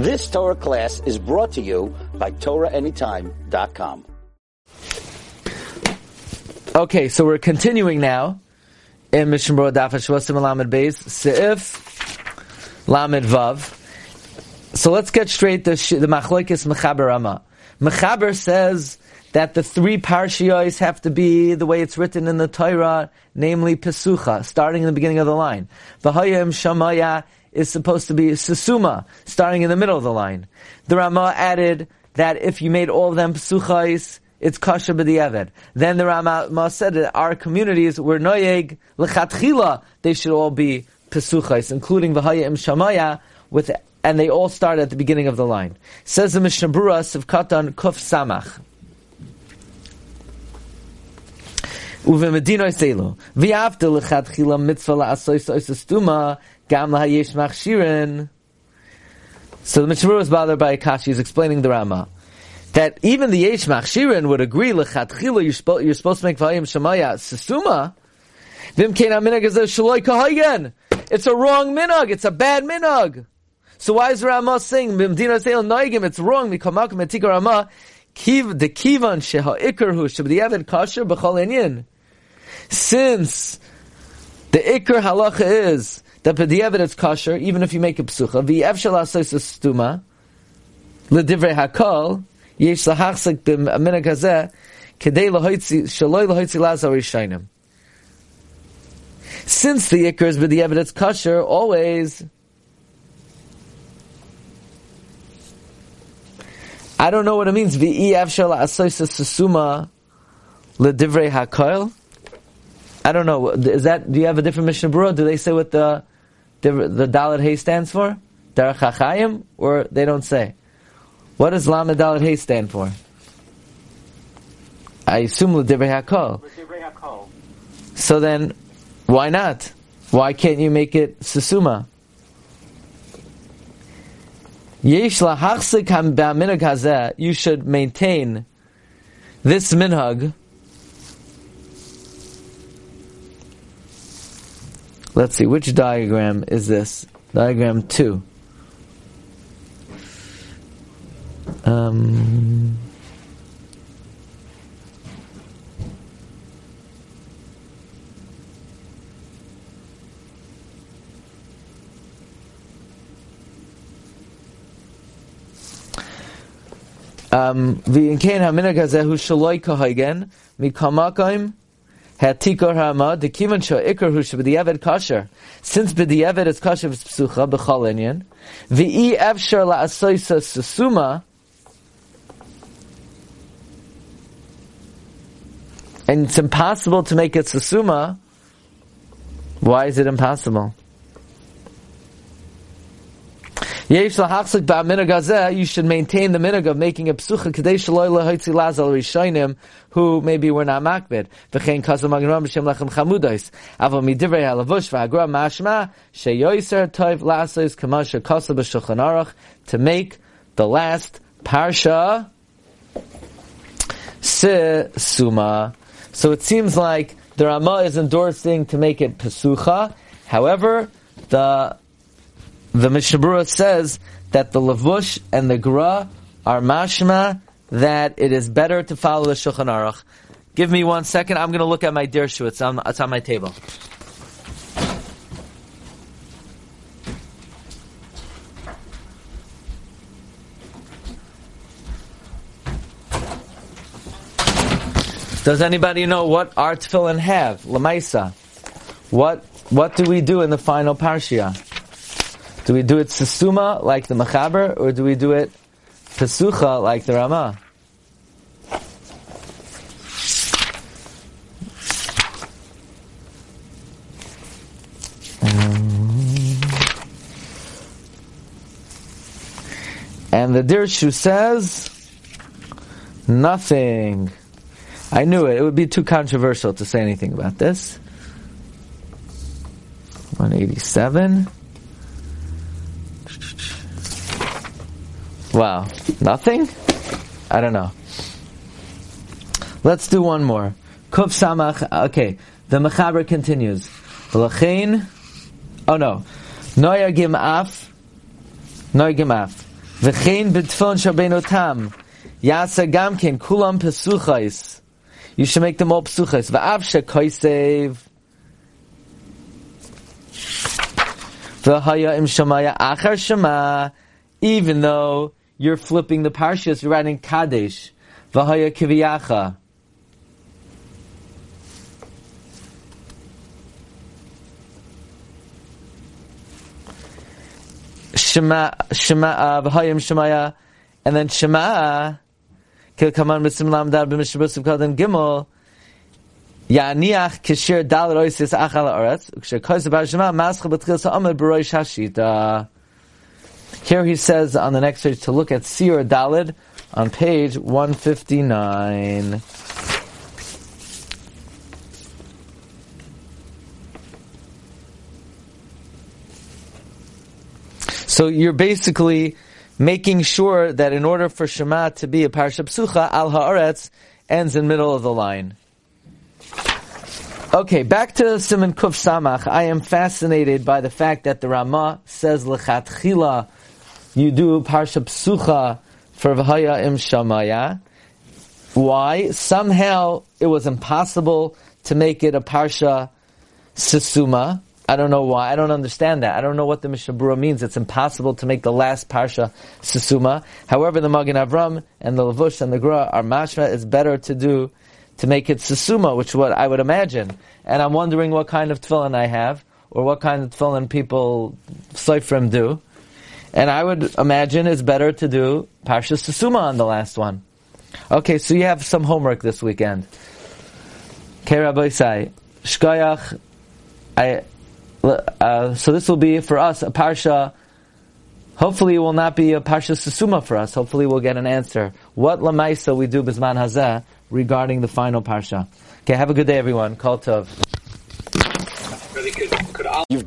This Torah class is brought to you by TorahAnytime.com. Okay, so we're continuing now in Mishim Bro'adapha Shavasim Alamed Beis, Seif Lamed Vav. So let's get straight to the Machloikis Mechaber Amma. Mechaber says that the three Parshios have to be the way it's written in the Torah, namely Petucha, starting in the beginning of the line. V'haya Im Shamaya is supposed to be Susuma, starting in the middle of the line. The Ramah added that if you made all of them Pesuchais, it's Kasha B'diavad. Then the Ramah said that our communities were Noyeg, Lechatchila, they should all be Pesuchais, including V'haya Im Shamaya, and they all start at the beginning of the line. Says the Mishnah Berurah of Katan Kuf Samach. So the Mishnah Berurah is bothered by Akashi. He's explaining the Ramah that even the Yeish Mach Shirin would agree lechatchila you're supposed to make V'haya Im Shamaya Susuma. It's a wrong minhag. It's a bad minhag. So why is Ramah saying it's wrong? Since the Iker halacha is that b'diavad it's kosher, even if you make a psucha, v'av sh'koisev l'divrei hakol yesh lahachzik b'minhag hazeh kedei shaloi lahoitzi lazar rishaynim. Since the Iker is b'diavad it's kosher always. I don't know what it means. I don't know. Is that? Do you have a different Mishnah Berurah? Do they say what the Dalet Hay stands for? Derech HaChaim? Or they don't say? What does Lamed Dalet Hay stand for? I assume L'divrei Hakol. So then, why not? Why can't you make it Susuma? You should maintain this minhag. Let's see, which diagram is this? Diagram 2. Since b'diavad is kasher v'psucha b'chol inyan, v'i efshar la'asoysa susuma, and it's impossible to make it susuma. Why is it impossible? You should maintain the minhag of making a psucha who maybe were not makbid. To make the last parsha Susuma. So it seems like the Ramah is endorsing to make it psucha. However, the Mishnah Berurah says that the Levush and the Gra are mashma, that it is better to follow the Shulchan Aruch. Give me 1 second, I'm going to look at my Dershu, it's on my table. Does anybody know what our tefillin have? L'maisa. What do we do in the final Parshiah? Do we do it Susuma like the Mechaber, or do we do it Pesucha like the Ramah? And the Dershu says nothing. I knew it. It would be too controversial to say anything about this. 187. Wow, nothing? I don't know. Let's do one more. Kuf Samach, okay. The Mechaber continues. Noya Gim'af. V'chein B'tfon Shabinu Tam. Ya'asa Gamkin. Kulam Pesuchais. You should make them all Pesuchais. V'av Sh'koisev. Vahaya Im Shamaya Achar Shema'ah. Even though you're flipping the parshas, you're writing Kadesh. V'haya Kiviyacha. Shema'ah, Vehaya Im Shamaya, and then Shema'ah, Kilkaman Misimlam, B'meshavus, V'kadam Gimel, Ya'aniach, Kishir Dal, Roises, Achal Artscroll, V'chein B'tfon Shabinu Tam. Here he says on the next page to look at Siyur Dalid on page 159. So you're basically making sure that in order for Shema to be a Parsha P'sucha, Al Ha'aretz ends in middle of the line. Okay, back to Siman Kuf Samach. I am fascinated by the fact that the Ramah says Lechatchila, you do Parsha P'sucha for V'haya Im Shamaya. Why? Somehow it was impossible to make it a Parsha Sasuma. I don't know why. I don't understand that. I don't know what the Mishnah Berurah means. It's impossible to make the last Parsha Susuma. However, the Magen Avram and the Levush and the Gra are mashma. It's better to make it Susuma, which is what I would imagine. And I'm wondering what kind of tefillin I have, or what kind of tefillin people soifrim do. And I would imagine it's better to do Parsha Susuma on the last one. Okay, so you have some homework this weekend. Okay, Rabbi Isai. Shkoyach, so this will be for us a parsha. Hopefully, it will not be a parsha Susuma for us. Hopefully, we'll get an answer. What lamaisa we do bisman hazeh regarding the final parsha? Okay, have a good day, everyone. Kol tov. You've